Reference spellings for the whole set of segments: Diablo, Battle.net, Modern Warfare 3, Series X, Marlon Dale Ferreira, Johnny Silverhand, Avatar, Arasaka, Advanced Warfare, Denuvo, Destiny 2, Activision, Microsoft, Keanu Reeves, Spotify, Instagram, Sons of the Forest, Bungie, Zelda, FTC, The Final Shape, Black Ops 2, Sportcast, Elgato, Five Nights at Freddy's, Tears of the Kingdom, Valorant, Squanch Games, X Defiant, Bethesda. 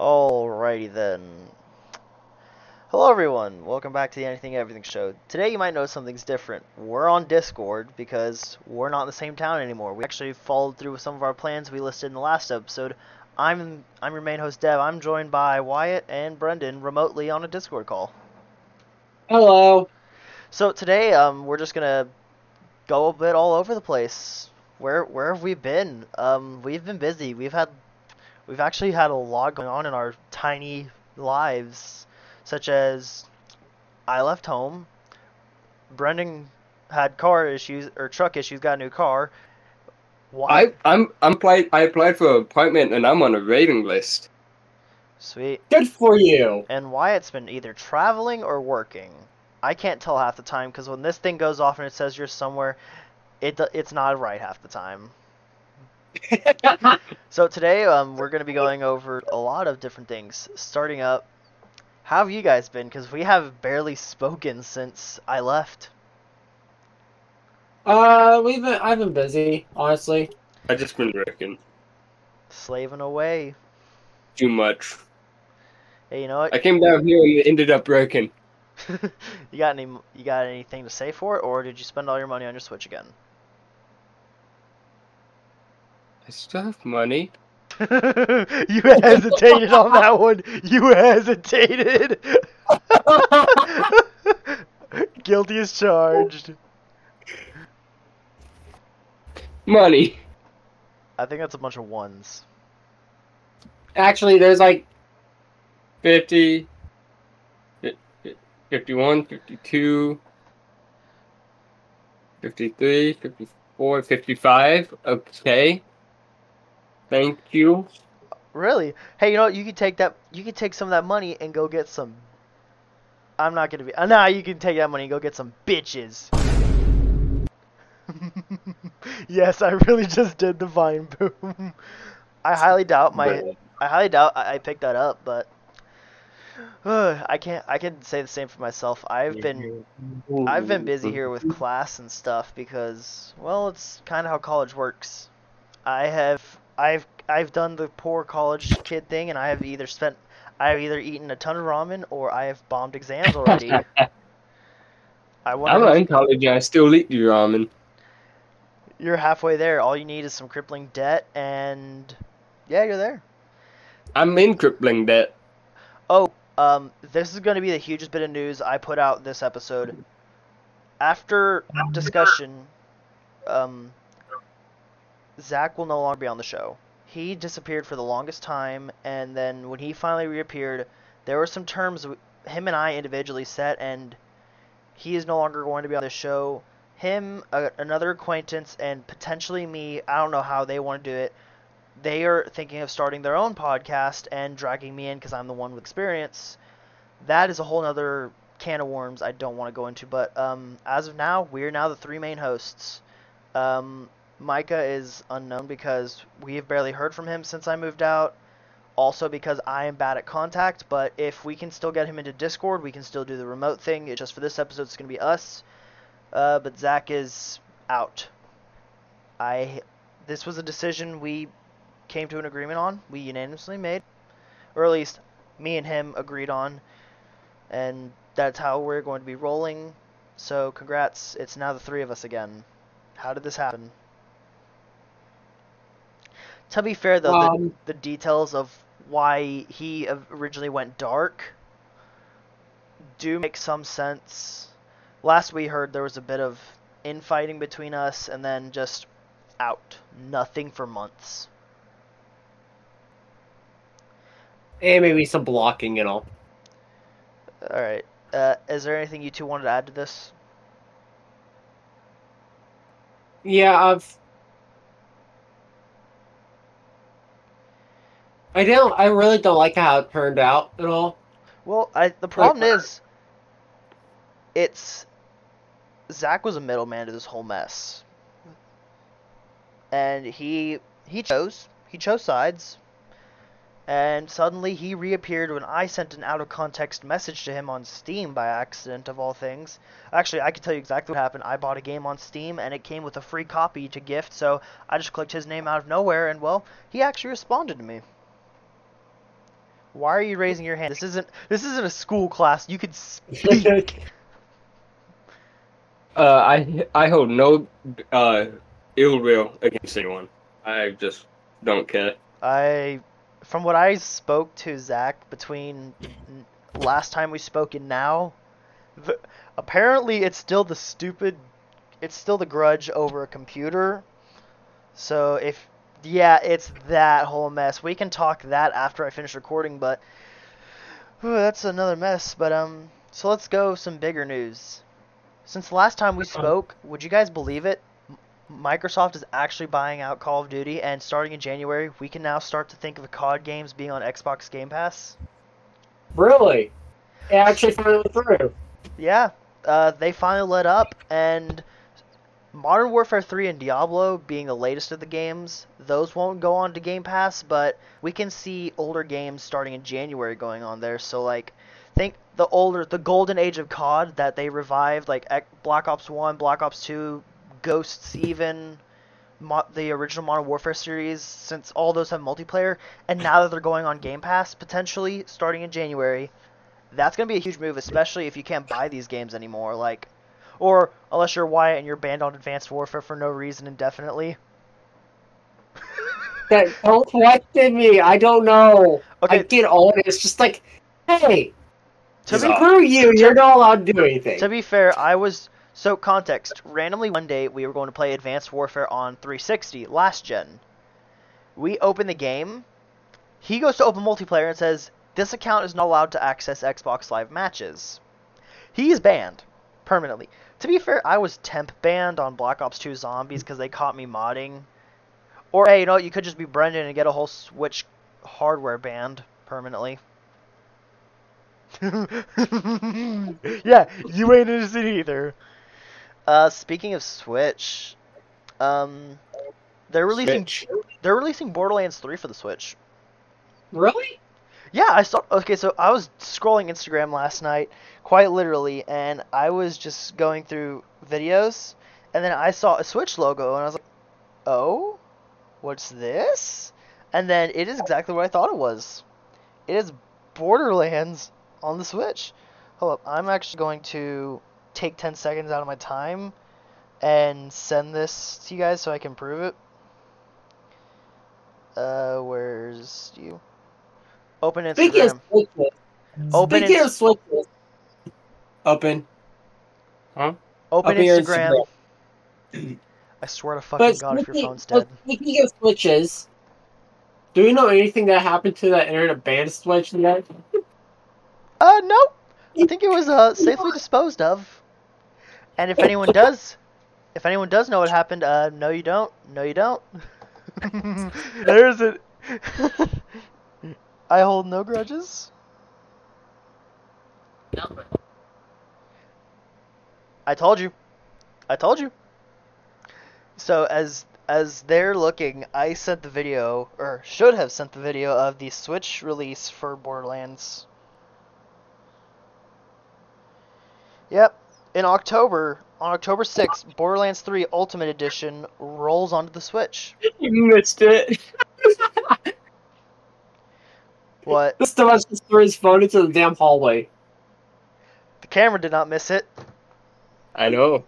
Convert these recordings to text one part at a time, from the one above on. Alrighty then. Hello everyone, welcome back to the Anything Everything Show. Today you might know something's different. We're on Discord because we're not in the same town anymore. We actually followed through with some of our plans we listed in the last episode. I'm your main host Dev. I'm joined by Wyatt and Brendan remotely on a Discord call. Hello. So today we're just gonna go a bit all over the place. Where have we been? We've been busy. We've actually had a lot going on in our tiny lives, such as I left home, Brendan had truck issues, got a new car. I applied for an apartment and I'm on a rating list. Sweet. Good for you. And Wyatt's been either traveling or working. I can't tell half the time because when this thing goes off and it says you're somewhere, it's not right half the time. So today we're going to be going over a lot of different things. Starting up, how have you guys been? Because we have barely spoken since I left. I've been busy, honestly. I've just been working, slaving away. Too much. Hey, you know what? I came down here and ended up working. You got anything to say for it, or did you spend all your money on your Switch again? I still have money. You hesitated on that one. You hesitated. Guilty as charged. Money. I think that's a bunch of ones. Actually, there's like 50, 51, 52, 53, 54, 55. Okay. Thank you. Really? Hey, you know what? You could take that. You could take some of that money and go get some. I'm not gonna be. Nah, you can take that money and go get some bitches. Yes, I really just did the vine boom. I highly doubt I picked that up, but I can say the same for myself. I've been busy here with class and stuff because, well, it's kind of how college works. I've done the poor college kid thing, and I have either eaten a ton of ramen or I have bombed exams already. I'm not in college and I still eat your ramen. You're halfway there. All you need is some crippling debt, and yeah, you're there. I'm in crippling debt. Oh, this is going to be the hugest bit of news I put out this episode. After discussion, Zach will no longer be on the show. He disappeared for the longest time, and then when he finally reappeared, there were some terms him and I individually set, and he is no longer going to be on the show. Him, another acquaintance, and potentially me, I don't know how they want to do it. They are thinking of starting their own podcast and dragging me in because I'm the one with experience. That is a whole other can of worms I don't want to go into, but as of now, we're now the three main hosts. Micah is unknown because we have barely heard from him since I moved out. Also because I am bad at contact, but if we can still get him into Discord, we can still do the remote thing. It's just for this episode, it's going to be us. But Zach is out. This was a decision we came to an agreement on. We unanimously made. Or at least me and him agreed on. And that's how we're going to be rolling. So congrats. It's now the three of us again. How did this happen? To be fair, though, the details of why he originally went dark do make some sense. Last we heard, there was a bit of infighting between us, and then just out. Nothing for months. And maybe some blocking and all. Alright. Is there anything you two wanted to add to this? Yeah, I really don't like how it turned out at all. Well, the problem is, Zach was a middleman to this whole mess, and he chose sides, and suddenly he reappeared when I sent an out of context message to him on Steam by accident, of all things. Actually, I can tell you exactly what happened. I bought a game on Steam, and it came with a free copy to gift, so I just clicked his name out of nowhere, and well, he actually responded to me. Why are you raising your hand? This isn't a school class. You could speak. I hold no ill will against anyone. I just don't care. From what I spoke to Zach between last time we spoke and now, apparently it's still the stupid, it's still the grudge over a computer. So if, yeah, it's that whole mess. We can talk that after I finish recording, but ooh, that's another mess. But so let's go some bigger news. Since the last time we spoke, would you guys believe it? Microsoft is actually buying out Call of Duty, and starting in January, we can now start to think of COD games being on Xbox Game Pass. Really? It actually finally through. Yeah, they finally let up, and Modern Warfare 3 and Diablo being the latest of the games, those won't go on to Game Pass, but we can see older games starting in January going on there, so like... think the golden age of COD that they revived, like Black Ops 1, Black Ops 2, Ghosts even, the original Modern Warfare series, since all those have multiplayer, and now that they're going on Game Pass, potentially, starting in January, that's going to be a huge move, especially if you can't buy these games anymore, like, or unless you're Wyatt and you're banned on Advanced Warfare for no reason indefinitely. Don't question me, I don't know. Okay. I get all of it, it's just like, hey... you're not allowed to do anything. To be fair, I was... So, context. Randomly, one day, we were going to play Advanced Warfare on 360, last gen. We open the game. He goes to open multiplayer and says, this account is not allowed to access Xbox Live matches. He is banned. Permanently. To be fair, I was temp banned on Black Ops 2 Zombies because they caught me modding. Or, hey, you know, you could just be Brendan and get a whole Switch hardware banned permanently. Yeah, you ain't interested either. Speaking of Switch, they're releasing Borderlands 3 for the Switch. Really? Yeah, I saw. Okay, so I was scrolling Instagram last night, quite literally, and I was just going through videos, and then I saw a Switch logo, and I was like, "Oh, what's this?" And then it is exactly what I thought it was. It is Borderlands on the Switch. Hold up, I'm actually going to take 10 seconds out of my time and send this to you guys so I can prove it. Where's you? Open Instagram. Open Instagram. I swear to fucking God, if your phone's dead. Speaking of Switches, do we know anything that happened to that internet band Switch yet? Nope. I think it was safely disposed of. And if anyone does know what happened, no you don't. No you don't. There isn't. I hold no grudges. I told you. So as they're looking, I sent the video, or should have sent the video, of the Switch release for Borderlands. Yep. On October 6th, Borderlands 3 Ultimate Edition rolls onto the Switch. You missed it. What? This device just threw his phone into the damn hallway. The camera did not miss it. I know.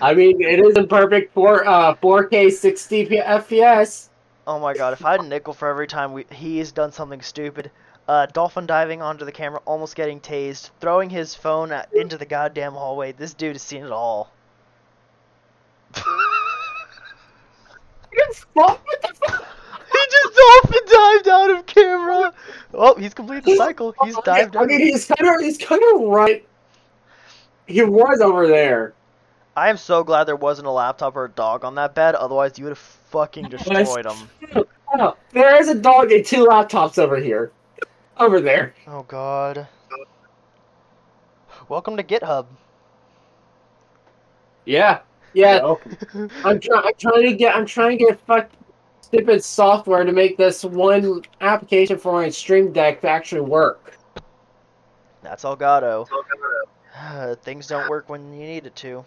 I mean, it isn't perfect for 4K 60 FPS. Oh my God! If I had a nickel for every time he's done something stupid, dolphin diving onto the camera, almost getting tased, throwing his phone into the goddamn hallway. This dude has seen it all. What the fuck? He just dolphin dived out of camera. Oh, he's completed the cycle. He's dived. I mean, he's kind of right. He was over there. I am so glad there wasn't a laptop or a dog on that bed, otherwise you would have fucking destroyed them. Oh, there is a dog and two laptops over here. Over there. Oh God. Welcome to GitHub. Yeah. Yeah. No. I'm trying to get fucking stupid software to make this one application for my Stream Deck to actually work. That's Elgato. Things don't work when you need it to.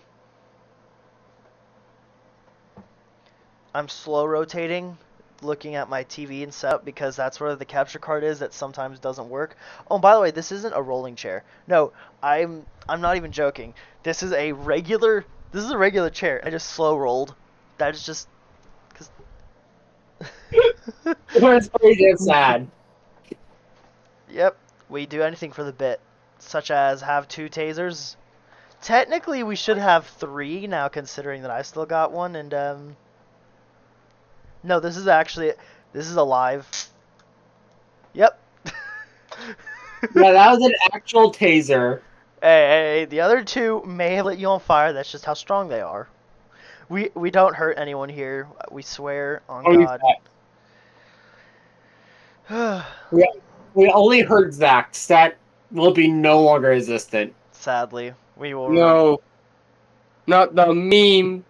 I'm slow rotating looking at my TV and setup because that's where the capture card is that sometimes doesn't work. Oh, and by the way, this isn't a rolling chair. No, I'm not even joking. This is a regular chair. I just slow rolled. That is just because. It's pretty sad. Yep, we do anything for the bit, such as have 2 tasers. Technically, we should have 3 now, considering that I still got one. And no, this is alive. Yep. Yeah, that was an actual taser. Hey, the other 2 may have lit you on fire. That's just how strong they are. We don't hurt anyone here. We swear on God. We only hurt Zach. Stat will be no longer existent. Sadly, we will. No, not the meme.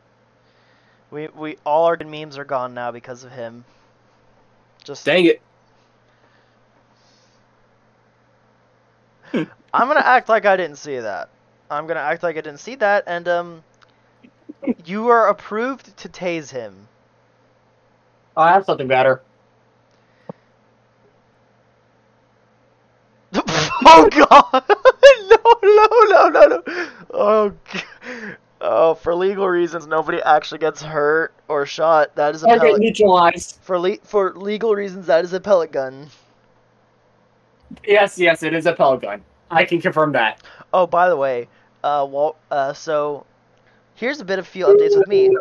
We all our memes are gone now because of him. Just dang it. I'm gonna act like I didn't see that. And you are approved to tase him. I have something better. Oh God! No! Oh, God. Oh! For legal reasons, nobody actually gets hurt or shot. That is a pellet gun. Neutralized. For legal reasons, that is a pellet gun. Yes, it is a pellet gun. I can confirm that. Oh, by the way, so here's a bit of field updates with me.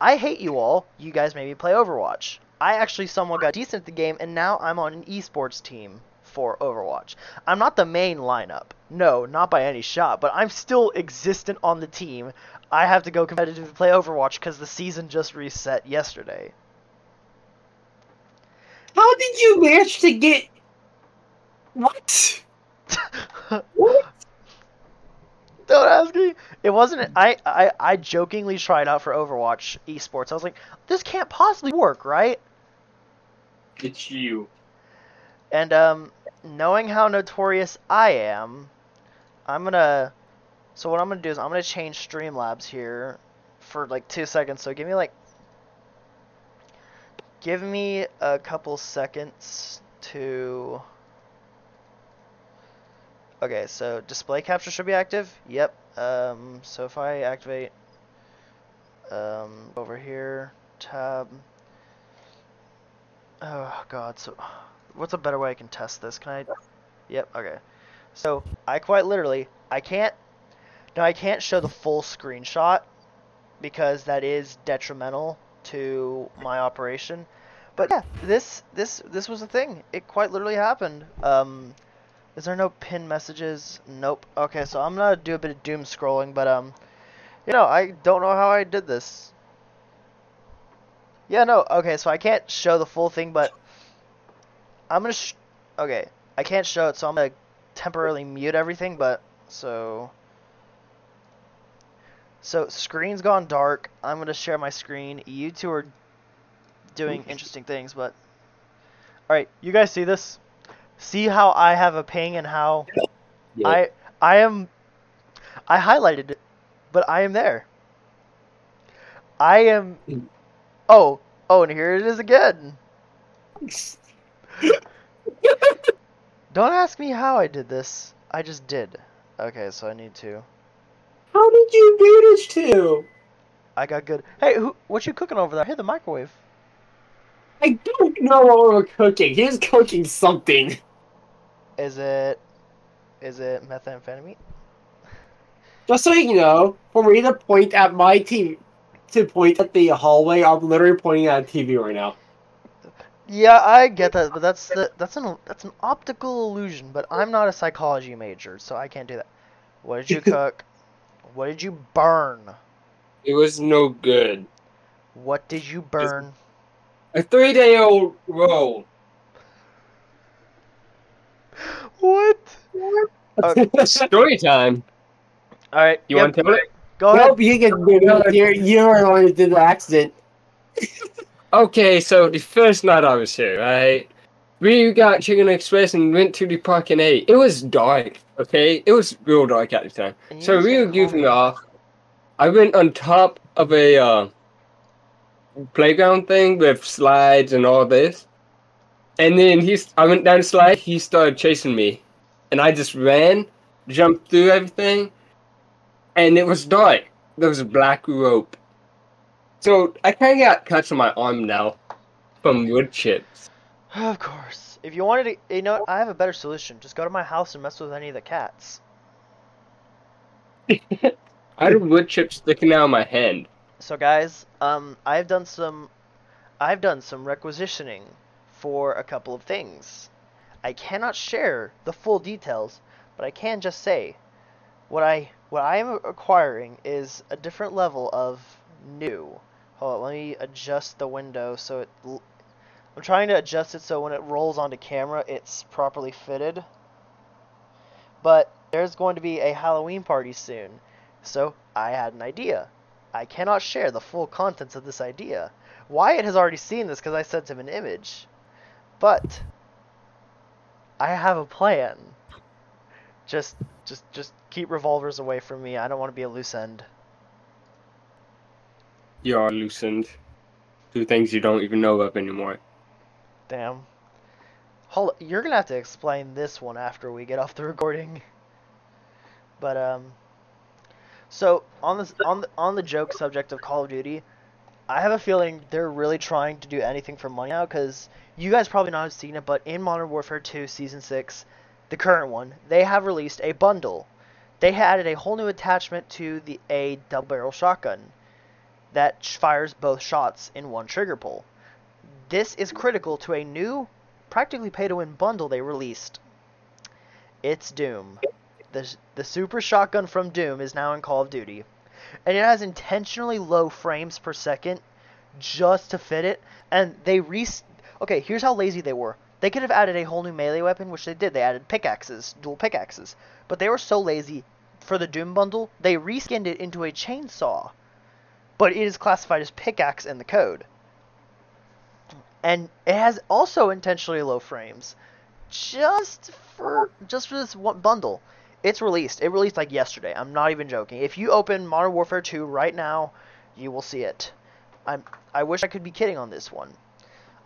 I hate you all. You guys made me play Overwatch. I actually somewhat got decent at the game, and now I'm on an esports team for Overwatch. I'm not the main lineup. No, not by any shot, but I'm still existent on the team. I have to go competitive to play Overwatch because the season just reset yesterday. How did you manage to get... What? What? Don't ask me. It wasn't... I jokingly tried out for Overwatch esports. I was like, this can't possibly work, right? It's you. And, knowing how notorious I am, so what I'm gonna do is I'm gonna change Streamlabs here for, 2 seconds. So give me a couple seconds to... Okay, so display capture should be active. Yep. So if I activate, over here, tab. Oh, God, so... What's a better way I can test this? Can I? Yep. Okay. So I can't show the full screenshot because that is detrimental to my operation. But yeah, this was a thing. It quite literally happened. Is there no pinned messages? Nope. Okay. So I'm gonna do a bit of doom scrolling, but I don't know how I did this. Yeah. No. Okay. So I can't show the full thing, but. Okay, I can't show it, so I'm gonna temporarily mute everything, but, so screen's gone dark, I'm gonna share my screen, you two are doing interesting things, but, alright, you guys see this? See how I have a ping and how yeah. I highlighted it, but I am there. Oh, and here it is again. Don't ask me how I did this. I just did. Okay, so I need to. How did you do this too? I got good. Hey, what you cooking over there? I hear the microwave. I don't know what we're cooking. He's cooking something. Is it methamphetamine? Just so you know, for me to point at my TV, to point at the hallway, I'm literally pointing at a TV right now. Yeah, I get that, but that's an optical illusion, but I'm not a psychology major, so I can't do that. What did you cook? What did you burn? It was no good. What did you burn? A 3-day-old roll. What? Okay. Story time. All right. You want to tell it? Go ahead. Nope, you were the one who did the accident. Okay, so the first night I was here, right, we got Chicken Express and went to the park and ate. It was dark, okay? It was real dark at the time. So we were goofing off. I went on top of a playground thing with slides and all this. And then I went down the slide, he started chasing me. And I just ran, jumped through everything, and it was dark. There was a black rope. So I kind of got cuts on my arm now from wood chips. Of course. If you wanted to, you know, I have a better solution. Just go to my house and mess with any of the cats. I had wood chips sticking out of my hand. So guys, I've done some requisitioning for a couple of things. I cannot share the full details, but I can just say what I am acquiring is a different level of new. Hold on, let me adjust the window so it. I'm trying to adjust it so when it rolls onto camera, it's properly fitted. But there's going to be a Halloween party soon, so I had an idea. I cannot share the full contents of this idea. Wyatt has already seen this because I sent him an image, but I have a plan. Just keep revolvers away from me. I don't want to be a loose end. You are loose end. Do things you don't even know of anymore. Damn. Hold. You're gonna have to explain this one after we get off the recording. But so on the joke subject of Call of Duty, I have a feeling they're really trying to do anything for money now, because you guys probably not have seen it, but in Modern Warfare 2 Season 6, the current one, they have released a bundle. They added a whole new attachment to a double-barrel shotgun that fires both shots in one trigger pull. This is critical to a new, practically pay-to-win bundle they released. It's Doom. The super shotgun from Doom is now in Call of Duty. And it has intentionally low frames per second just to fit it. And they okay, here's how lazy they were. They could have added a whole new melee weapon, which they did. They added pickaxes, dual pickaxes. But they were so lazy for the Doom bundle, they reskinned it into a chainsaw. But it is classified as pickaxe in the code. And it has also intentionally low frames just for this one bundle. It's released. It released like yesterday. I'm not even joking. If you open Modern Warfare 2 right now, you will see it. I wish I could be kidding on this one.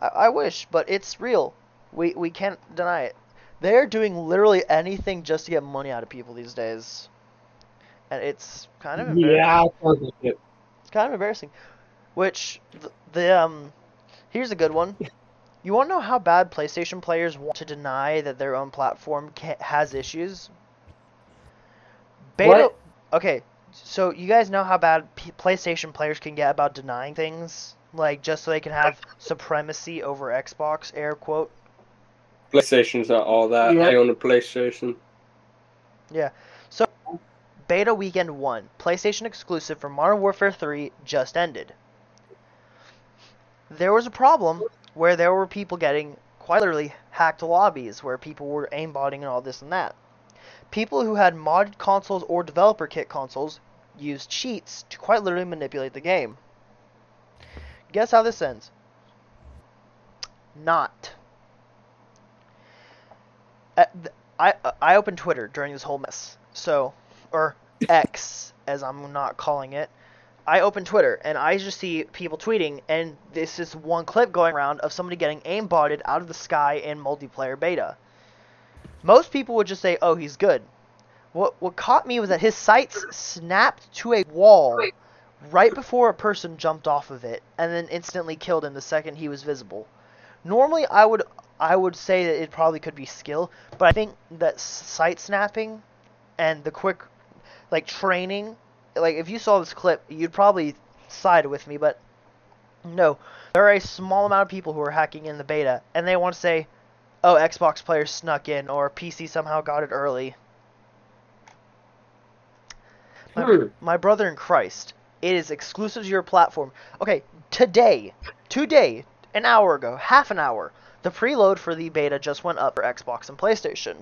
I wish, but it's real. We can't deny it. They're doing literally anything just to get money out of people these days. And it's kind of embarrassing. Yeah, it's kind of embarrassing. Which, here's a good one. You want to know how bad PlayStation players want to deny that their own platform has issues? What? Okay, so you guys know how bad PlayStation players can get about denying things? Like, just so they can have supremacy over Xbox, air quote. PlayStation's not all that. Yeah. I own a PlayStation. Yeah. So, Beta Weekend 1, PlayStation exclusive for Modern Warfare 3, just ended. There was a problem where there were people getting, quite literally, hacked lobbies, where people were aimbotting and all this and that. People who had modded consoles or developer kit consoles used cheats to quite literally manipulate the game. Guess how this ends? Not. I opened Twitter during this whole mess. So, or X, as I'm not calling it. I opened Twitter, and I just see people tweeting, and this is one clip going around of somebody getting aimbotted out of the sky in multiplayer beta. Most people would just say, oh, he's good. What caught me was that his sights snapped to a wall right before a person jumped off of it, and then instantly killed him the second he was visible. Normally, I would say that it probably could be skill, but I think that sight snapping and the quick, like, training, like, if you saw this clip, you'd probably side with me, but no. There are a small amount of people who are hacking in the beta, and they want to say, oh, Xbox players snuck in, or PC somehow got it early. My brother in Christ, it is exclusive to your platform. Okay, today, an hour ago, half an hour, the preload for the beta just went up for Xbox and PlayStation.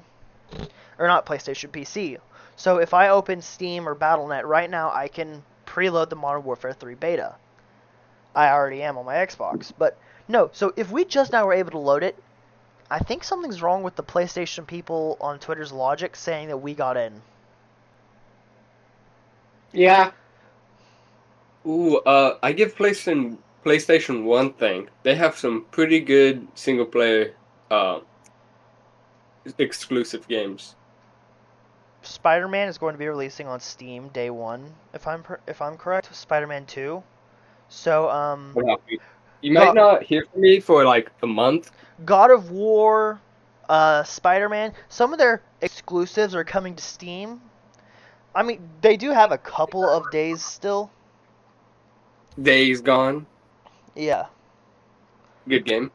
Or not PlayStation, PC. So if I open Steam or Battle.net right now, I can preload the Modern Warfare 3 beta. I already am on my Xbox, but no, so if we just now were able to load it, I think something's wrong with the PlayStation people on Twitter's logic saying that we got in. Yeah. Ooh, I give PlayStation PlayStation 1 thing, they have some pretty good single-player exclusive games. Spider-Man is going to be releasing on Steam day one, if I'm correct. Spider-Man 2. So you might not hear from me for like a month. God of War, Spider-Man. Some of their exclusives are coming to Steam. I mean, they do have a couple of days still. Days Gone. Yeah. Good game.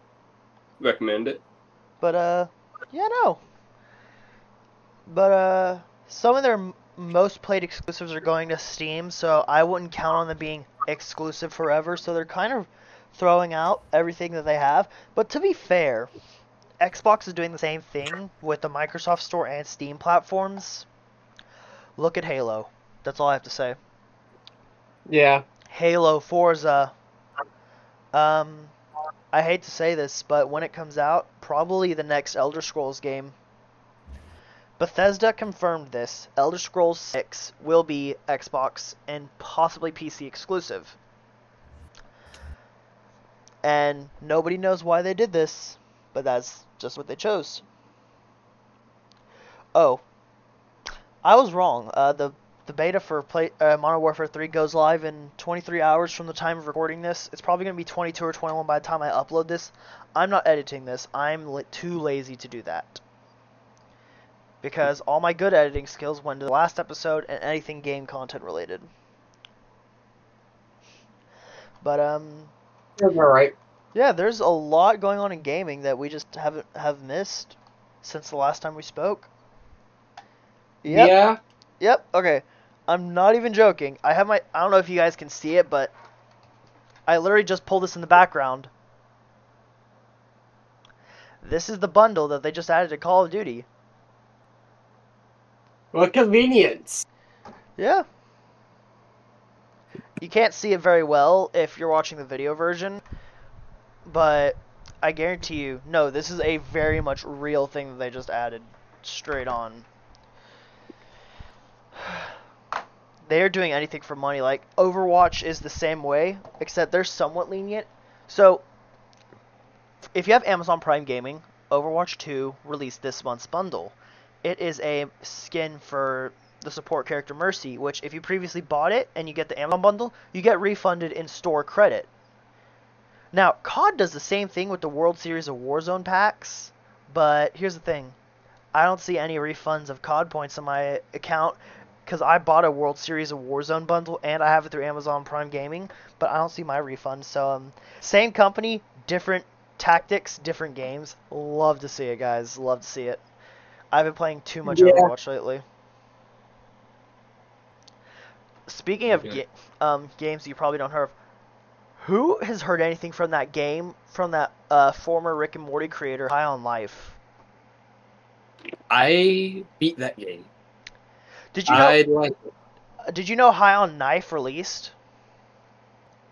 Recommend it. But yeah, no. But some of their most played exclusives are going to Steam, so I wouldn't count on them being exclusive forever. So they're kind of throwing out everything that they have. But to be fair, Xbox is doing the same thing with the Microsoft Store and Steam platforms. Look at Halo. That's all I have to say. Yeah. Halo, Forza. I hate to say this, but when it comes out, probably the next Elder Scrolls game. Bethesda confirmed this. Elder Scrolls 6 will be Xbox and possibly PC exclusive. And nobody knows why they did this, but that's just what they chose. Oh, I was wrong. The beta for Modern Warfare 3 goes live in 23 hours from the time of recording this. It's probably going to be 22 or 21 by the time I upload this. I'm not editing this. I'm too lazy to do that. Because all my good editing skills went to the last episode and anything game content related. But, that's alright. Yeah, there's a lot going on in gaming that we just have missed since the last time we spoke. Yep. Yeah. Yep, okay. I'm not even joking. I don't know if you guys can see it, but I literally just pulled this in the background. This is the bundle that they just added to Call of Duty. What convenience. Yeah. You can't see it very well if you're watching the video version, but I guarantee you, no, this is a very much real thing that they just added straight on. They're doing anything for money. Like, Overwatch is the same way, except they're somewhat lenient. So, if you have Amazon Prime Gaming, Overwatch 2 released this month's bundle. It is a skin for the support character Mercy, which if you previously bought it and you get the Amazon bundle, you get refunded in store credit. Now, COD does the same thing with the World Series of Warzone packs, but here's the thing. I don't see any refunds of COD points on my account because I bought a World Series of Warzone bundle and I have it through Amazon Prime Gaming, but I don't see my refund. So, same company, different tactics, different games. Love to see it, guys. Love to see it. I've been playing too much Overwatch lately. Speaking of games you probably don't hear of, who has heard anything from that game from that former Rick and Morty creator, High on Life? I beat that game. Did you know? I like it. Did you know High on Knife released?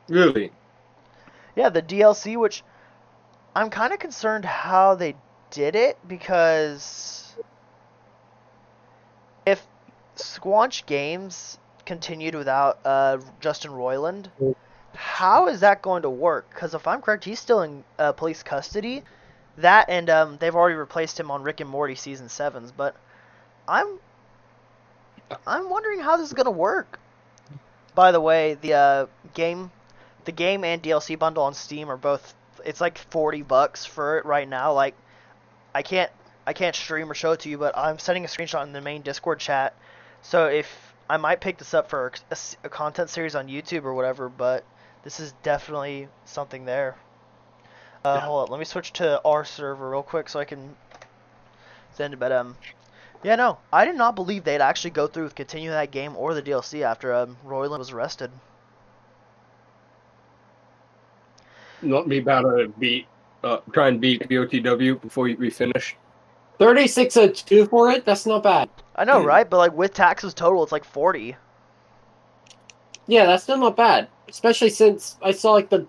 Really? Yeah, the DLC, which I'm kind of concerned how they did it because. If Squanch Games continued without Justin Roiland, how is that going to work? Because if I'm correct, he's still in police custody. That and they've already replaced him on Rick and Morty Season 7s. But I'm wondering how this is going to work. By the way, the game and DLC bundle on Steam are both. It's like $40 for it right now. Like, I can't stream or show it to you, but I'm sending a screenshot in the main Discord chat. So if I might pick this up for a content series on YouTube or whatever, but this is definitely something there. Hold up, let me switch to our server real quick so I can send it. But yeah, no, I did not believe they'd actually go through with continuing that game or the DLC after Roiland was arrested. Not me about to try and beat BOTW before we finish. 3602 for it? That's not bad. I know, right? But, like, with taxes total, it's like 40. Yeah, that's still not bad. Especially since I saw, like, the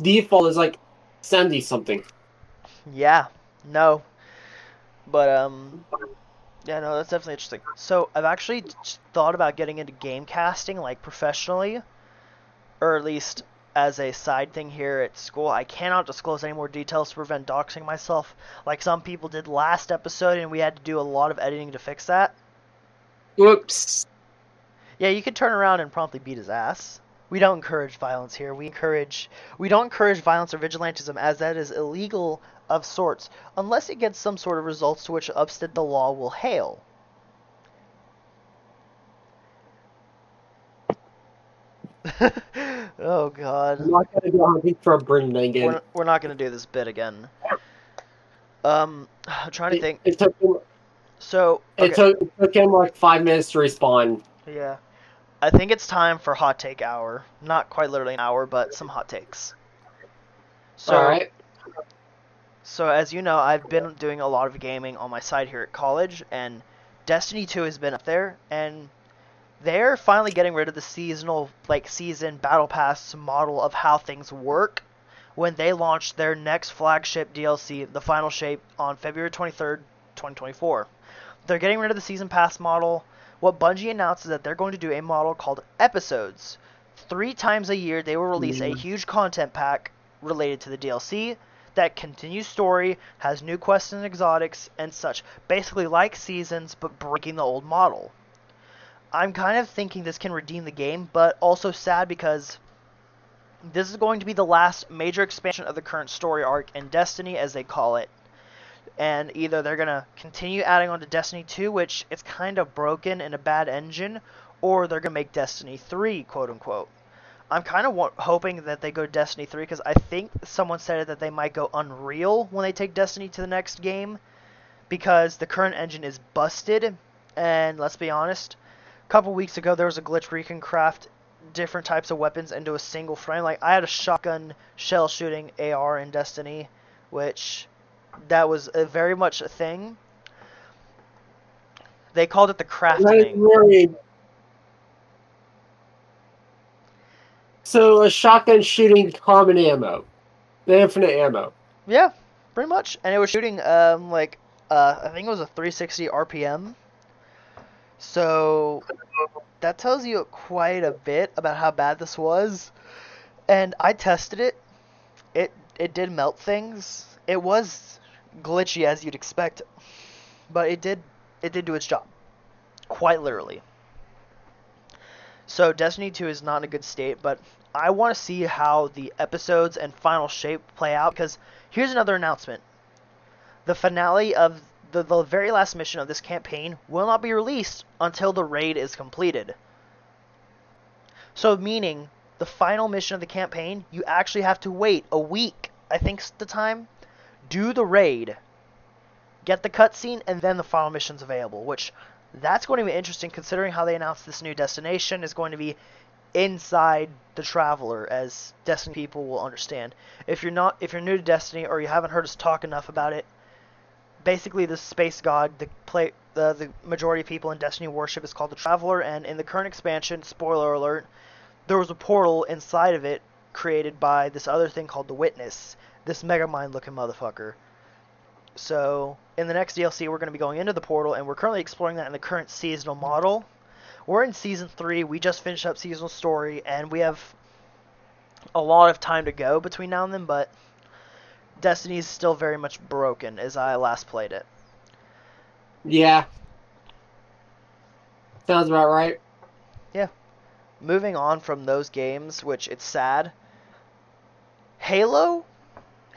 default is, like, 70-something. Yeah. No. But, yeah, no, that's definitely interesting. So, I've actually thought about getting into game casting, like, professionally. Or at least as a side thing here at school. I cannot disclose any more details to prevent doxing myself, like some people did last episode, and we had to do a lot of editing to fix that. Whoops. Yeah, you could turn around and promptly beat his ass. We don't encourage violence here. We don't encourage violence or vigilantism, as that is illegal of sorts, unless it gets some sort of results to which upset the law will hail. Oh God! I'm not gonna go hunting for a Brendan again. We're not gonna do this bit again. I'm trying to think. It took him like 5 minutes to respawn. Yeah, I think it's time for hot take hour. Not quite literally an hour, but some hot takes. So, all right. So as you know, I've been doing a lot of gaming on my side here at college, and Destiny 2 has been up there, and they're finally getting rid of the season battle pass model of how things work when they launch their next flagship DLC, The Final Shape, on February 23rd, 2024. They're getting rid of the season pass model. What Bungie announced is that they're going to do a model called episodes. 3 times a year, they will release a huge content pack related to the DLC that continues story, has new quests and exotics, and such. Basically like seasons, but breaking the old model. I'm kind of thinking this can redeem the game, but also sad because this is going to be the last major expansion of the current story arc in Destiny, as they call it. And either they're going to continue adding on to Destiny 2, which it's kind of broken in a bad engine, or they're going to make Destiny 3, quote-unquote. I'm kind of hoping that they go Destiny 3, because I think someone said that they might go Unreal when they take Destiny to the next game, because the current engine is busted, and let's be honest, a couple weeks ago, there was a glitch where you can craft different types of weapons into a single frame. Like, I had a shotgun shell-shooting AR in Destiny, which that was very much a thing. They called it the crafting. Right. So, a shotgun shooting common ammo. The infinite ammo. Yeah, pretty much. And it was shooting, I think it was a 360 RPM. So, that tells you quite a bit about how bad this was. And I tested it. It did melt things. It was glitchy as you'd expect. But it did do its job. Quite literally. So, Destiny 2 is not in a good state, but I want to see how the episodes and final shape play out. Because here's another announcement. The finale of the very last mission of this campaign will not be released until the raid is completed. So meaning, the final mission of the campaign, you actually have to wait a week, I think's the time, do the raid, get the cutscene, and then the final mission's available, which that's going to be interesting considering how they announced this new destination is going to be inside the Traveler, as Destiny people will understand. If you're new to Destiny or you haven't heard us talk enough about it, basically, the space god, the majority of people in Destiny worship, is called the Traveler, and in the current expansion, spoiler alert, there was a portal inside of it created by this other thing called the Witness, this Megamind-looking motherfucker. So, in the next DLC, we're going to be going into the portal, and we're currently exploring that in the current seasonal model. We're in Season 3, we just finished up Seasonal Story, and we have a lot of time to go between now and then, but Destiny is still very much broken as I last played it. Yeah. Sounds about right. Yeah. Moving on from those games, which it's sad. Halo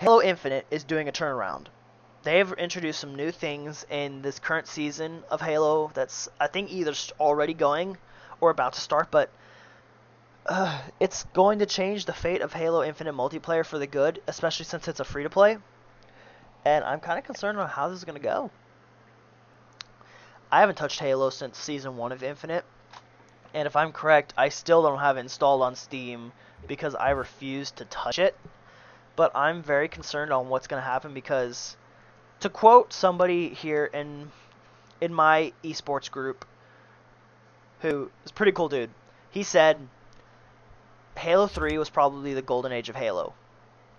Infinite is doing a turnaround. They've introduced some new things in this current season of Halo that's, I think, either already going or about to start, but it's going to change the fate of Halo Infinite multiplayer for the good, especially since it's a free-to-play. And I'm kind of concerned on how this is going to go. I haven't touched Halo since Season 1 of Infinite. And if I'm correct, I still don't have it installed on Steam because I refuse to touch it. But I'm very concerned on what's going to happen because, to quote somebody here in my esports group, who is a pretty cool dude, he said, Halo 3 was probably the golden age of Halo.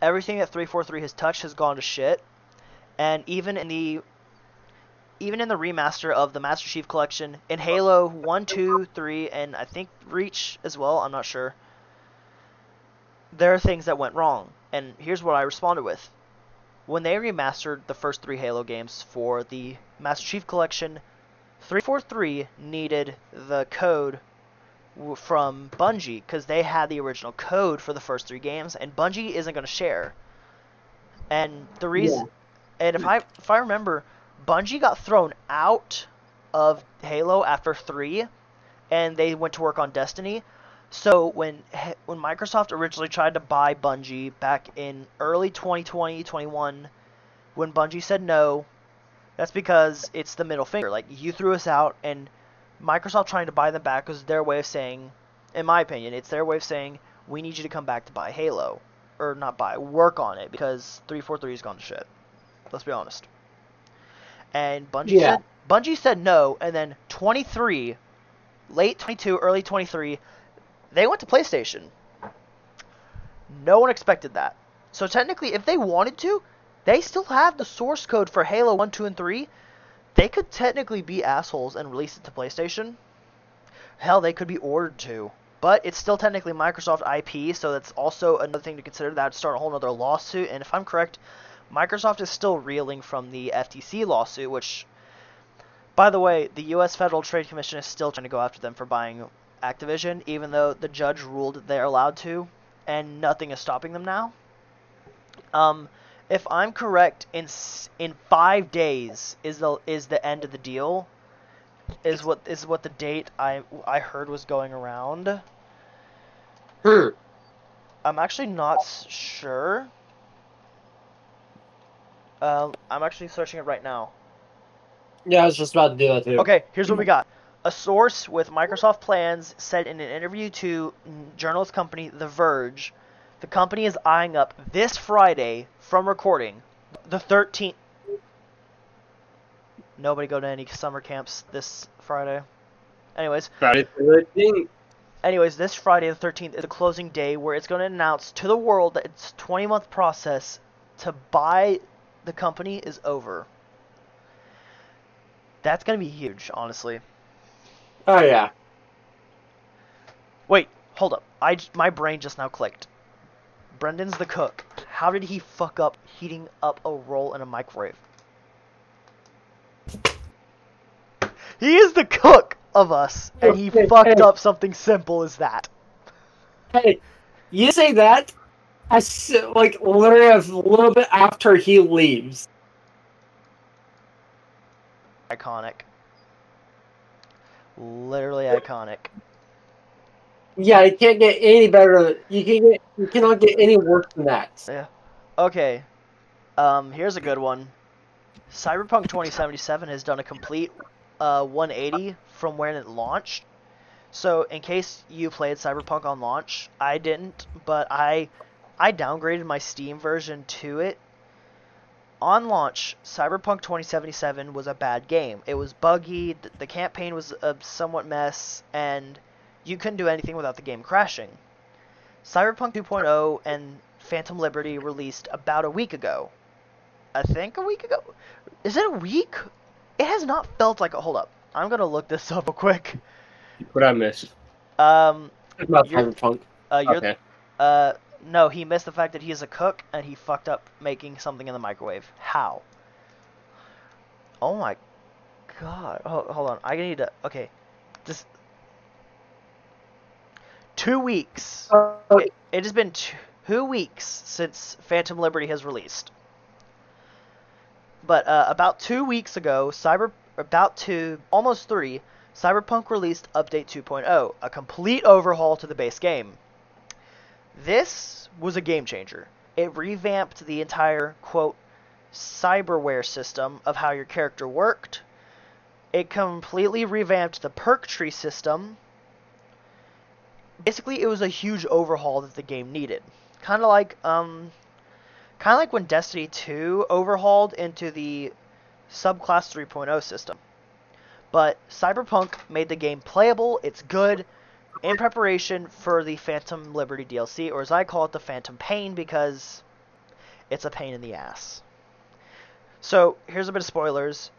Everything that 343 has touched has gone to shit, and even in the remaster of the Master Chief Collection, in Halo 1, 2, 3, and I think Reach as well, I'm not sure, there are things that went wrong, and here's what I responded with. When they remastered the first 3 Halo games for the Master Chief Collection, 343 needed the code from Bungie, because they had the original code for the first 3 games, and Bungie isn't going to share. And the reason, and if I remember, Bungie got thrown out of Halo after 3, and they went to work on Destiny. So when Microsoft originally tried to buy Bungie back in early 2020-21, when Bungie said no, that's because it's the middle finger. Like, you threw us out, and Microsoft trying to buy them back was their way of saying, in my opinion, it's their way of saying, we need you to come back to buy Halo. Or not buy, work on it, because 343 has gone to shit. Let's be honest. And Bungie said no, and then 23, late 22, early 23, they went to PlayStation. No one expected that. So technically, if they wanted to, they still have the source code for Halo 1, 2, and 3. They could technically be assholes and release it to PlayStation. Hell, they could be ordered to. But it's still technically Microsoft IP, so that's also another thing to consider. That would start a whole other lawsuit, and if I'm correct, Microsoft is still reeling from the FTC lawsuit, which, by the way, the U.S. Federal Trade Commission is still trying to go after them for buying Activision, even though the judge ruled that they're allowed to, and nothing is stopping them now. If I'm correct, in 5 days is the end of the deal, is what the date I heard was going around. I'm actually not sure. I'm actually searching it right now. Yeah, I was just about to do that too. Okay, here's what we got. A source with Microsoft plans said in an interview to journalist company The Verge, the company is eyeing up this Friday from recording, the 13th. Nobody go to any summer camps this Friday. Anyways. Friday the 13th. Anyways, this Friday the 13th is the closing day where it's going to announce to the world that its 20-month process to buy the company is over. That's going to be huge, honestly. Oh, yeah. Wait, hold up. My brain just now clicked. Brendan's the cook. How did he fuck up heating up a roll in a microwave? He is the cook of us, and he fucked up something simple as that. Hey, you say that, like, literally a little bit after he leaves. Iconic. Literally iconic. Yeah, you can't get any better. You cannot get any worse than that. Yeah. Okay. Here's a good one. Cyberpunk 2077 has done a complete 180 from when it launched. So, in case you played Cyberpunk on launch, I didn't, but I downgraded my Steam version to it. On launch, Cyberpunk 2077 was a bad game. It was buggy, the campaign was a somewhat mess, and you couldn't do anything without the game crashing. Cyberpunk 2.0 and Phantom Liberty released about a week ago. I think a week ago? Is it a week? It has not felt like a... Hold up. I'm going to look this up real quick. What I missed? It's not Cyberpunk. Okay. No, he missed the fact that he is a cook, and he fucked up making something in the microwave. How? Oh my god. Hold on. I need to... Okay. Just... 2 weeks. It has been 2 weeks since Phantom Liberty has released. But about 2 weeks ago, almost 3, Cyberpunk released Update 2.0, a complete overhaul to the base game. This was a game changer. It revamped the entire, quote, cyberware system of how your character worked. It completely revamped the perk tree system. Basically, it was a huge overhaul that the game needed. Kind of like when Destiny 2 overhauled into the subclass 3.0 system. But Cyberpunk made the game playable, it's good, in preparation for the Phantom Liberty DLC, or as I call it, the Phantom Pain, because it's a pain in the ass. So, here's a bit of spoilers.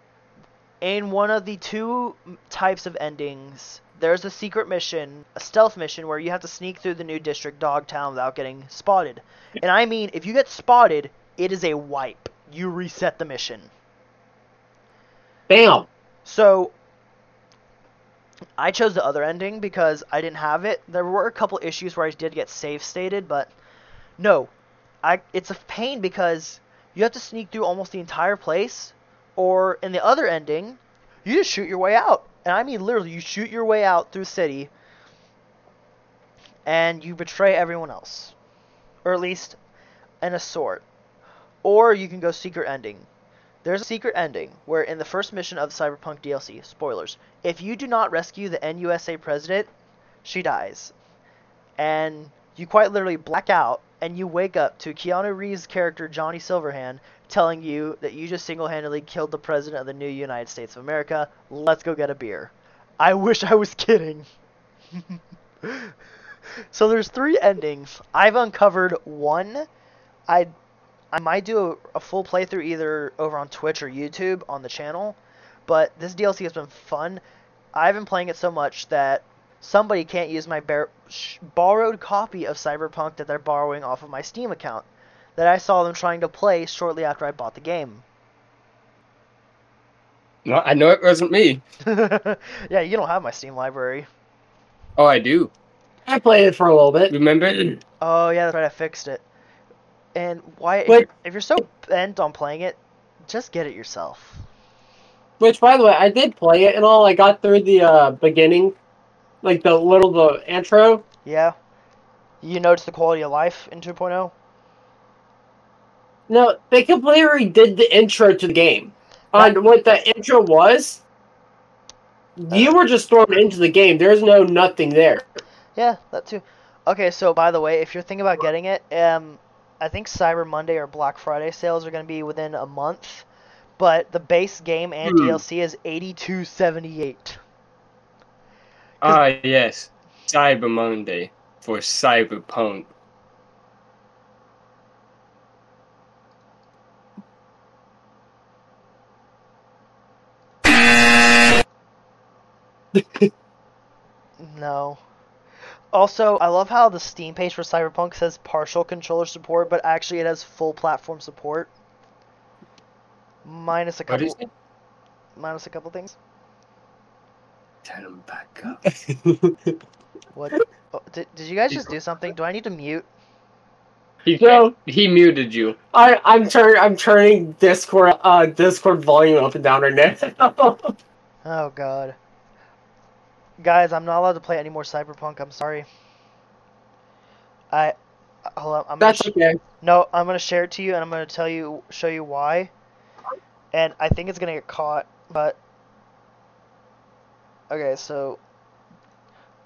In one of the two types of endings, there's a secret mission, a stealth mission, where you have to sneak through the new district, Dogtown, without getting spotted. And I mean, if you get spotted, it is a wipe. You reset the mission. Bam! So, I chose the other ending because I didn't have it. There were a couple issues where I did get save stated, but no. It's a pain because you have to sneak through almost the entire place, or in the other ending, you just shoot your way out. And I mean literally, you shoot your way out through the city, and you betray everyone else. Or at least, in a sort. Or you can go secret ending. There's a secret ending, where in the first mission of Cyberpunk DLC, spoilers, if you do not rescue the NUSA president, she dies. And you quite literally black out, and you wake up to Keanu Reeves' character Johnny Silverhand telling you that you just single-handedly killed the president of the new United States of America. Let's go get a beer. I wish I was kidding. So there's three endings. I've uncovered one. I might do a full playthrough either over on Twitch or YouTube on the channel. But this DLC has been fun. I've been playing it so much that somebody can't use my borrowed copy of Cyberpunk that they're borrowing off of my Steam account, that I saw them trying to play shortly after I bought the game. No, I know it wasn't me. Yeah, you don't have my Steam library. Oh, I do. I played it for a little bit. Remember? Oh, yeah, that's right. I fixed it. And why? If you're so bent on playing it, just get it yourself. Which, by the way, I did play it and all. I got through the beginning, like the intro. Yeah. You noticed the quality of life in 2.0? No, they completely redid the intro to the game. On what the intro was, you were just thrown into the game. There's no nothing there. Yeah, that too. Okay, so by the way, if you're thinking about getting it, I think Cyber Monday or Black Friday sales are going to be within a month. But the base game and DLC is $82.78. Yes. Cyber Monday for Cyberpunk. No. Also, I love how the Steam page for Cyberpunk says partial controller support, but actually it has full platform support. Minus a couple things. Turn them back up. What? Oh, did you guys just do something? Do I need to mute? He muted you. I'm turning Discord volume up and down right now. Oh god. Guys, I'm not allowed to play any more Cyberpunk. I'm sorry. Hold on. Okay. No, I'm gonna share it to you, and I'm gonna show you why. And I think it's gonna get caught, but okay. So,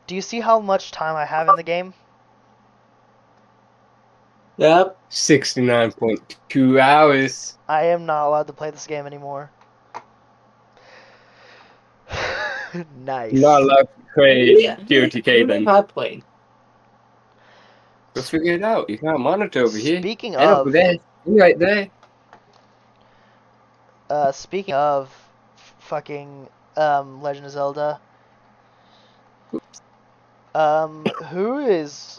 do you see how much time I have in the game? Yep. 69.2 hours. I am not allowed to play this game anymore. Nice. Not allowed to play DOTK then. Not playing. Let's figure it out. You can't monitor over here. Speaking of, right there. Speaking of, fucking Legend of Zelda. Oops. Who is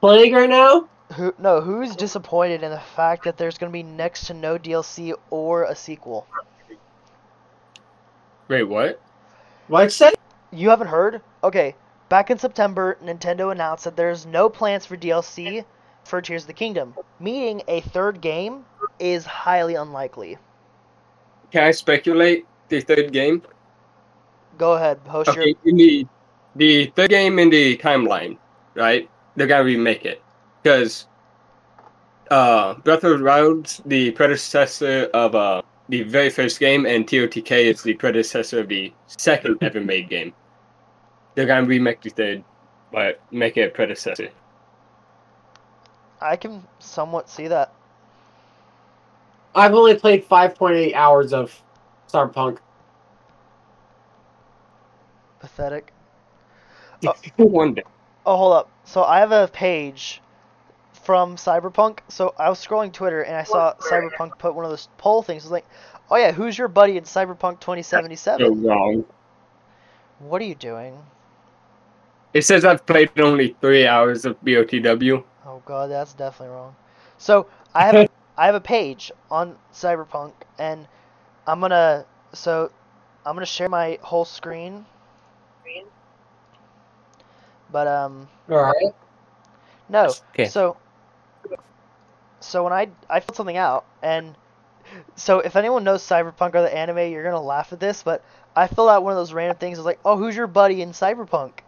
playing right now? Who's disappointed in the fact that there's going to be next to no DLC or a sequel? Wait, what? What'd you say? You haven't heard? Okay, back in September, Nintendo announced that there's no plans for DLC for Tears of the Kingdom, meaning a third game is highly unlikely. Can I speculate the third game? Go ahead, host your... Okay, you need the third game in the timeline, right? They're going to remake it. Because Breath of the Wild's the predecessor of the very first game, and TOTK is the predecessor of the second ever made game. They're going to remake the third, but make it a predecessor. I can somewhat see that. I've only played 5.8 hours of Cyberpunk. Pathetic. Oh, hold up. So I have a page from Cyberpunk. So I was scrolling Twitter and I saw Cyberpunk put one of those poll things. I was like, oh yeah, who's your buddy in Cyberpunk 2077? So wrong. What are you doing? It says I've played only 3 hours of BOTW. Oh god, that's definitely wrong. So I have I have a page on Cyberpunk, and I'm gonna share my whole screen. But all right. No. Okay. So when I filled something out, and so if anyone knows Cyberpunk or the anime, you're gonna laugh at this, but I filled out one of those random things. I was like, oh, who's your buddy in Cyberpunk?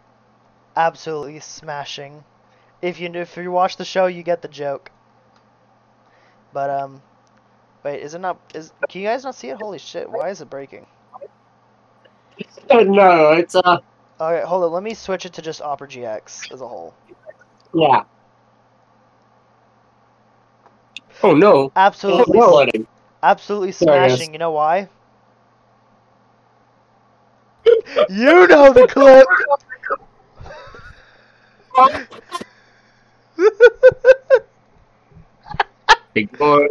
Absolutely smashing. If you watch the show, you get the joke. But wait, is it not? Can you guys not see it? Holy shit! Why is it breaking? No, it's All right, hold on. Let me switch it to just Opera GX as a whole. Yeah. Oh no! Absolutely, oh, no. Absolutely smashing. You know why? You know the clip. I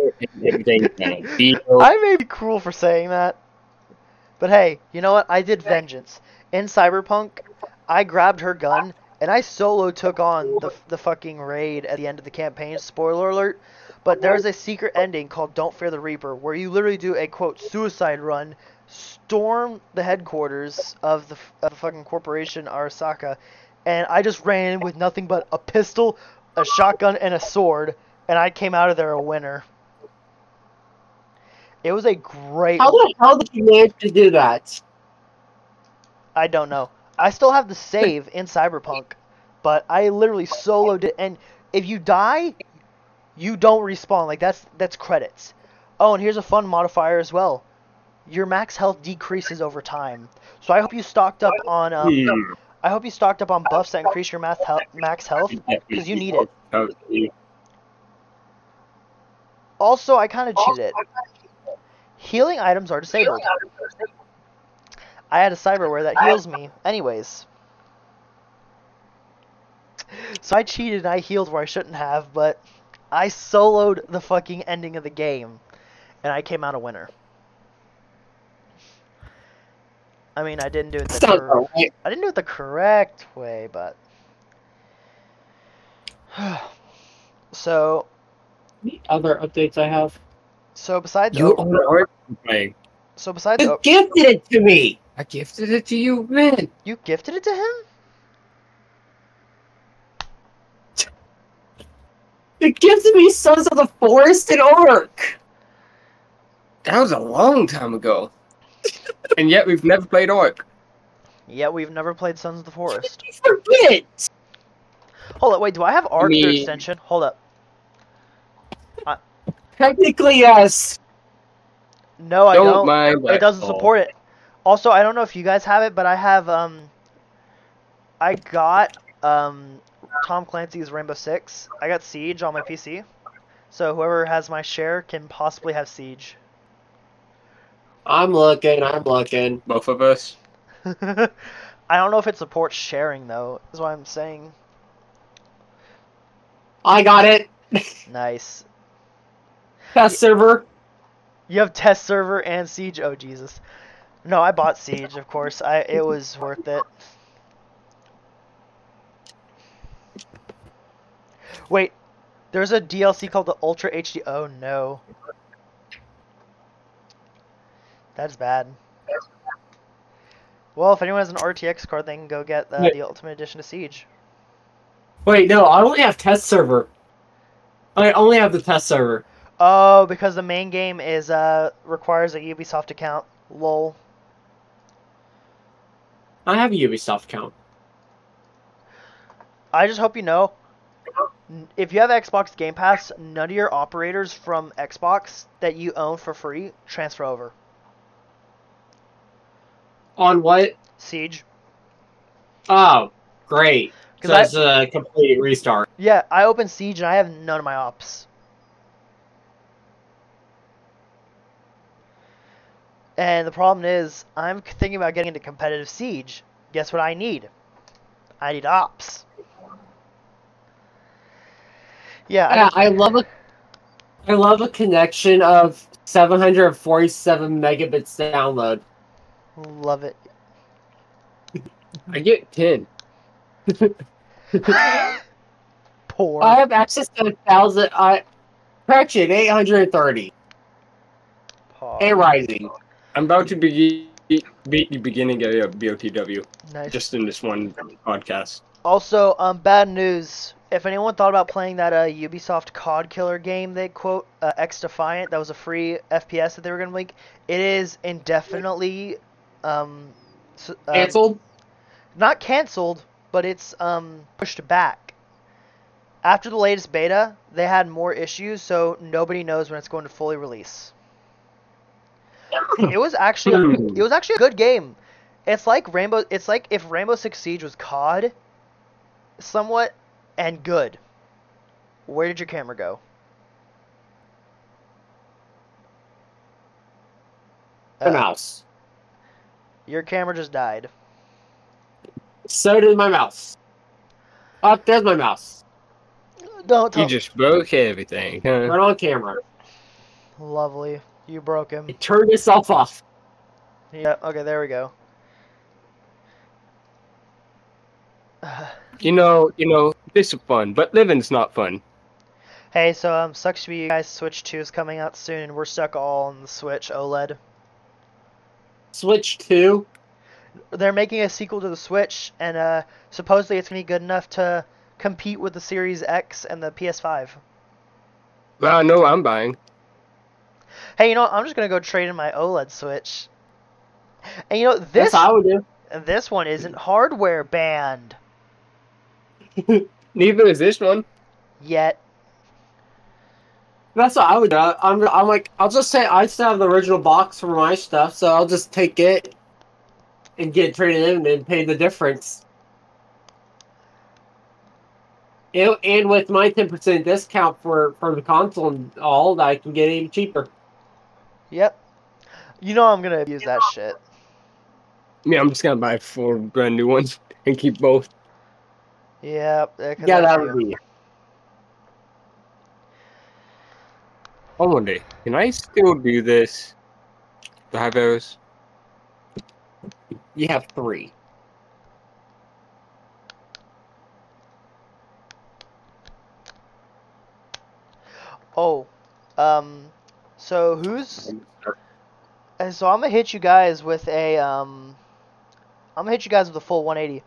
may be cruel for saying that, but hey, you know what? I did vengeance in Cyberpunk. I grabbed her gun and I solo took on the fucking raid at the end of the campaign. Spoiler alert! But there's a secret ending called "Don't Fear the Reaper," where you literally do a quote suicide run, storm the headquarters of the fucking corporation Arasaka. And I just ran with nothing but a pistol, a shotgun, and a sword, and I came out of there a winner. It was a great... How the hell did you manage to do that? I don't know. I still have the save in Cyberpunk, but I literally soloed it. And if you die, you don't respawn. Like, that's credits. Oh, and here's a fun modifier as well. Your max health decreases over time. So I hope you stocked up on... I hope you stocked up on buffs that increase your max health, because you need it. Also, I kind of cheated. Healing items are disabled. I had a cyberware that heals me anyways. So I cheated and I healed where I shouldn't have, but I soloed the fucking ending of the game, and I came out a winner. I mean, I didn't do it the correct way, but so the other updates I have. So besides you gifted it to me. I gifted it to you, man. You gifted it to him? You gifted me Sons of the Forest and Ark. That was a long time ago. And yet we've never played Ark. Yet we've never played Sons of the Forest. Hold up, wait, do I have Ark through extension? Hold up. Technically, yes. No, I don't. Mind it doesn't support it. Also, I don't know if you guys have it, but I have, I got, Tom Clancy's Rainbow Six. I got Siege on my PC. So whoever has my share can possibly have Siege. I'm looking. Both of us. I don't know if it supports sharing, though, is what I'm saying. I got it. Nice. Test server. You have test server and Siege? Oh, Jesus. No, I bought Siege, of course. It was worth it. Wait, there's a DLC called the Ultra HD. Oh, no. That's bad. Well, if anyone has an RTX card, they can go get the Ultimate Edition of Siege. Wait, no, I only have test server. I only have the test server. Oh, because the main game is requires a Ubisoft account. Lol. I have a Ubisoft account. I just hope you know, if you have Xbox Game Pass, none of your operators from Xbox that you own for free transfer over. On what? Siege. Oh, great. So it's a complete restart. Yeah, I opened Siege and I have none of my ops. And the problem is, I'm thinking about getting into competitive Siege. Guess what I need? I need ops. Yeah, I love a connection of 747 megabits download. Love it. I get 10. Poor. I have access to 1,000. Correction, 830. Hey, Rising. I'm about to beat the beginning of BOTW. Nice. Just in this one podcast. Also, bad news. If anyone thought about playing that Ubisoft COD killer game, they quote X Defiant, that was a free FPS that they were going to make, it is indefinitely canceled. Not canceled, but it's pushed back. After the latest beta, they had more issues, so nobody knows when it's going to fully release. It was actually a good game. It's like if Rainbow Six Siege was COD, somewhat, and good. Where did your camera go? The mouse. Your camera just died. So did my mouse. Oh, there's my mouse. Don't tell. You just broke everything. Huh? Right on camera. Lovely. You broke him. It turned itself off. Yeah, okay, there we go. You know, this is fun, but living's not fun. Hey, so sucks to be you guys. Switch 2 is coming out soon, and we're stuck all on the Switch OLED. Switch 2? They're making a sequel to the Switch, and supposedly it's going to be good enough to compete with the Series X and the PS5. Well, I know I'm buying. Hey, you know what? I'm just going to go trade in my OLED Switch. And you know, this, I would do. This one isn't hardware banned. Neither is this one. Yet. That's what I would do. I'm like, I'll just say I still have the original box for my stuff, so I'll just take it and get traded in and pay the difference. And with my 10% discount for the console and all, I can get it even cheaper. Yep. You know I'm going to abuse that shit. Yeah, I'm just going to buy 4 brand new ones and keep both. Yep. Yeah, that would be it. Oh, one day. Can I still do this? Do I have arrows? You have 3. Oh, so so I'm gonna hit you guys with a full 180.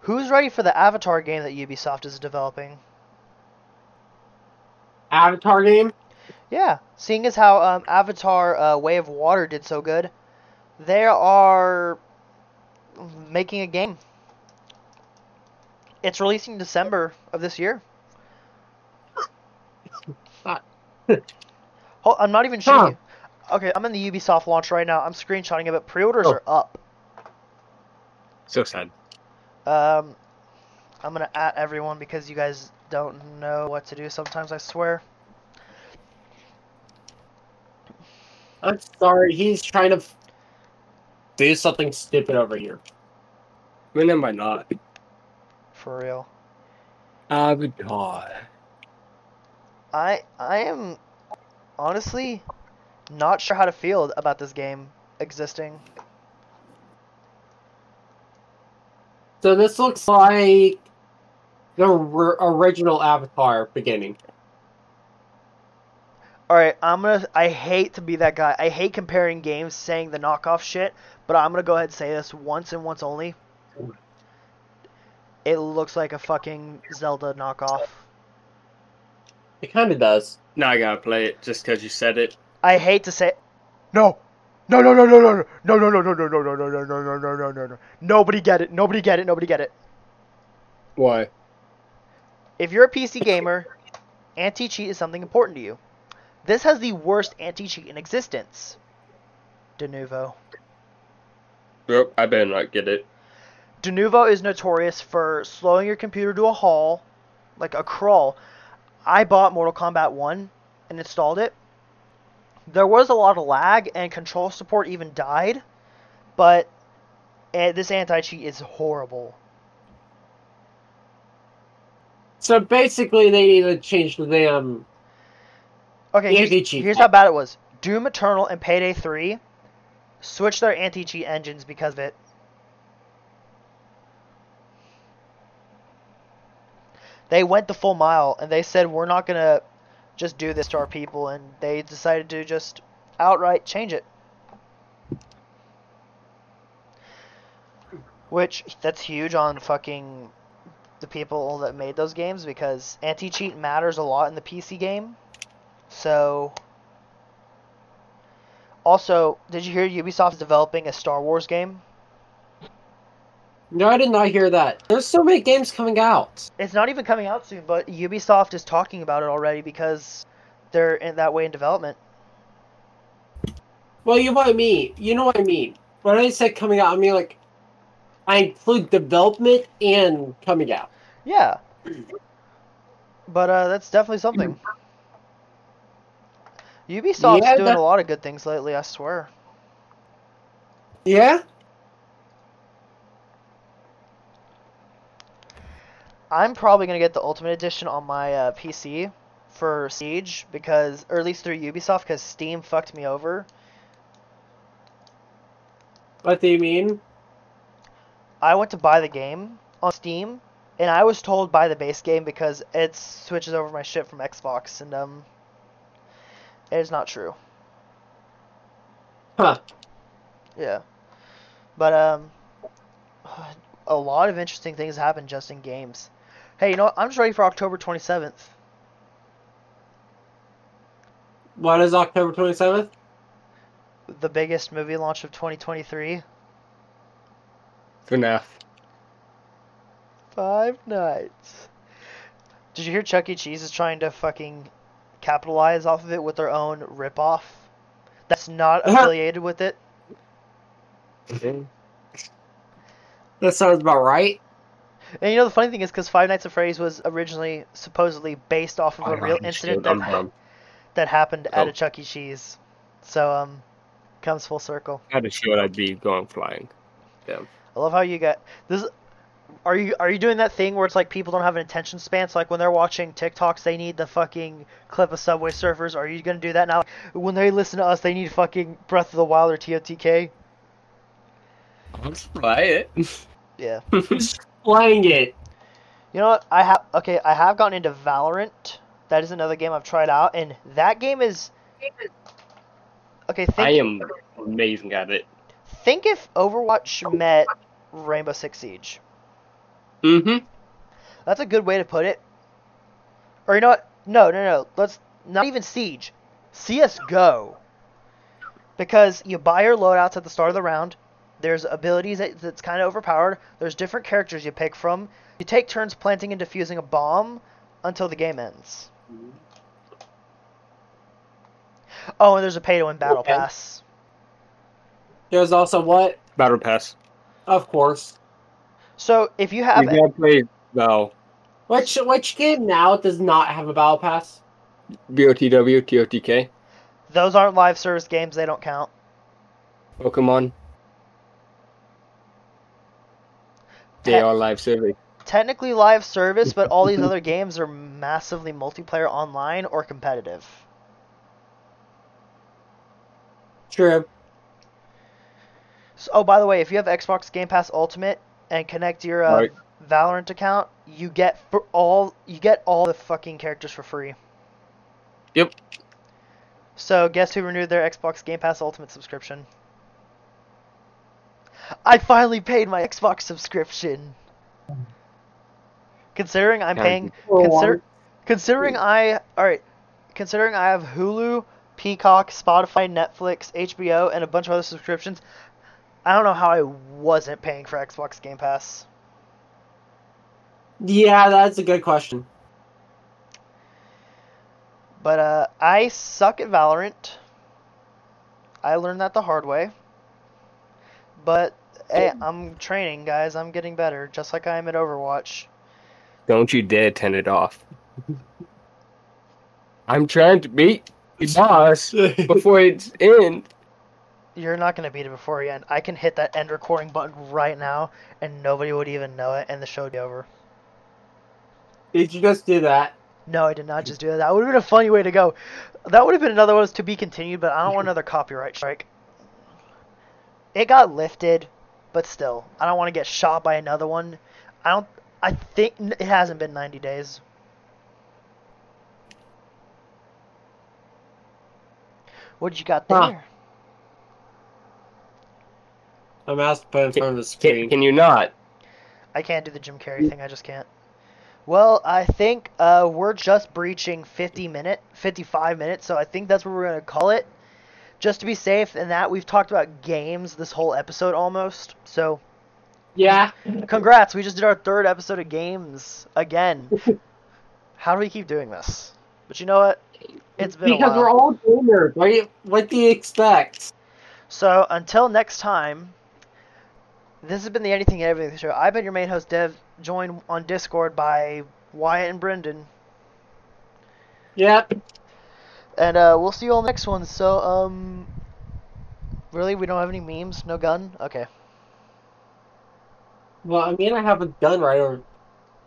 Who's ready for the Avatar game that Ubisoft is developing? Avatar game? Yeah, seeing as how Avatar Way of Water did so good, they are making a game. It's releasing December of this year. Hold, I'm not even showing you. Okay, I'm in the Ubisoft launch right now. I'm screenshotting it, but pre-orders are up. So sad. I'm gonna at everyone because you guys don't know what to do sometimes, I swear. I'm sorry, he's trying to do something stupid over here. When am I not? For real. Avatar. I am honestly not sure how to feel about this game existing. So this looks like the original Avatar beginning. Alright, I hate to be that guy. I hate comparing games, saying the knockoff shit, but I'm gonna go ahead and say this once and once only. It looks like a fucking Zelda knockoff. It kind of does. Now I gotta play it just because you said it. I hate to say it. No. No. Nobody get it. Why? If you're a PC gamer, anti-cheat is something important to you. This has the worst anti-cheat in existence. Denuvo. Yep, I better not get it. Denuvo is notorious for slowing your computer to a haul, like a crawl. I bought Mortal Kombat 1 and installed it. There was a lot of lag, and control support even died, but this anti-cheat is horrible. So basically, they need to change the damn. Okay, here's how bad it was. Doom Eternal and Payday 3 switched their anti-cheat engines because of it. They went the full mile, and they said, we're not going to just do this to our people, and they decided to just outright change it. Which, that's huge on fucking the people that made those games, because anti-cheat matters a lot in the PC game. So, also, did you hear Ubisoft is developing a Star Wars game? No, I did not hear that. There's so many games coming out. It's not even coming out soon, but Ubisoft is talking about it already because they're in that way in development. Well, you know what I mean. You know what I mean. When I said coming out, I mean like I include development and coming out. Yeah. But that's definitely something. Ubisoft's doing a lot of good things lately, I swear. Yeah? I'm probably going to get the Ultimate Edition on my PC for Siege, because, or at least through Ubisoft, because Steam fucked me over. What do you mean? I went to buy the game on Steam, and I was told buy the base game because it switches over my shit from Xbox, and it is not true. Huh. Yeah. But, a lot of interesting things happen just in games. Hey, you know what? I'm just ready for October 27th. What is October 27th? The biggest movie launch of 2023. FNAF. Five Nights. Did you hear Chuck E. Cheese is trying to fucking capitalize off of it with their own ripoff that's not affiliated with it? Okay. That sounds about right. And you know the funny thing is, because Five Nights at Freddy's was originally supposedly based off of a real incident that happened at a Chuck E. Cheese, so comes full circle. I had to show it. I'd be going flying. Damn. I love how you got this. Are you doing that thing where it's like people don't have an attention span? So like when they're watching TikToks, they need the fucking clip of Subway Surfers. Are you gonna do that now? Like, when they listen to us, they need fucking Breath of the Wild or TOTK. I'll try it. Yeah. Playing it. You know what? I have gotten into Valorant. That is another game I've tried out, and that game is okay. I am amazing at it. Think if Overwatch met Rainbow Six Siege. Mm-hmm. That's a good way to put it. Or you know what? No. Let's not even Siege. CS:GO. Because you buy your loadouts at the start of the round. There's abilities that's kind of overpowered. There's different characters you pick from. You take turns planting and defusing a bomb until the game ends. Oh, and there's a pay-to-win battle pass. There's also what? Battle pass. Of course. So, if you have... You can't play Val. Which game now does not have a battle pass? BOTW, TOTK. Those aren't live service games. They don't count. Pokemon. They are live service. Technically live service, but all these other games are massively multiplayer online or competitive. True. So, oh, by the way, if you have Xbox Game Pass Ultimate and connect your Valorant account, you get all the fucking characters for free. Yep. So guess who renewed their Xbox Game Pass Ultimate subscription? I finally paid my Xbox subscription. Considering I'm paying, considering I have Hulu, Peacock, Spotify, Netflix, HBO, and a bunch of other subscriptions, I don't know how I wasn't paying for Xbox Game Pass. Yeah, that's a good question. But I suck at Valorant. I learned that the hard way. But, hey, I'm training, guys. I'm getting better, just like I am at Overwatch. Don't you dare turn it off. I'm trying to beat the boss before it's end. You're not going to beat it before you end. I can hit that end recording button right now, and nobody would even know it, and the show would be over. Did you just do that? No, I did not just do that. That would have been a funny way to go. That would have been another one to be continued, but I don't want another copyright strike. It got lifted, but still, I don't want to get shot by another one. I think it hasn't been 90 days. What you got there? Huh. I'm asked to put in front of the screen. Can you not? I can't do the Jim Carrey thing. I just can't. Well, I think we're just breaching 55 minutes, so I think that's what we're going to call it. Just to be safe, and that we've talked about games this whole episode almost, so... Yeah. Congrats, we just did our third episode of games again. How do we keep doing this? But you know what? It's been because a while. We're all gamers. What do you expect? So, until next time... This has been the Anything and Everything Show. I've been your main host, Dev, joined on Discord by Wyatt and Brendan. Yep. And we'll see you all next one. So, really, we don't have any memes? No gun? Okay. Well, I mean, I have a gun right over...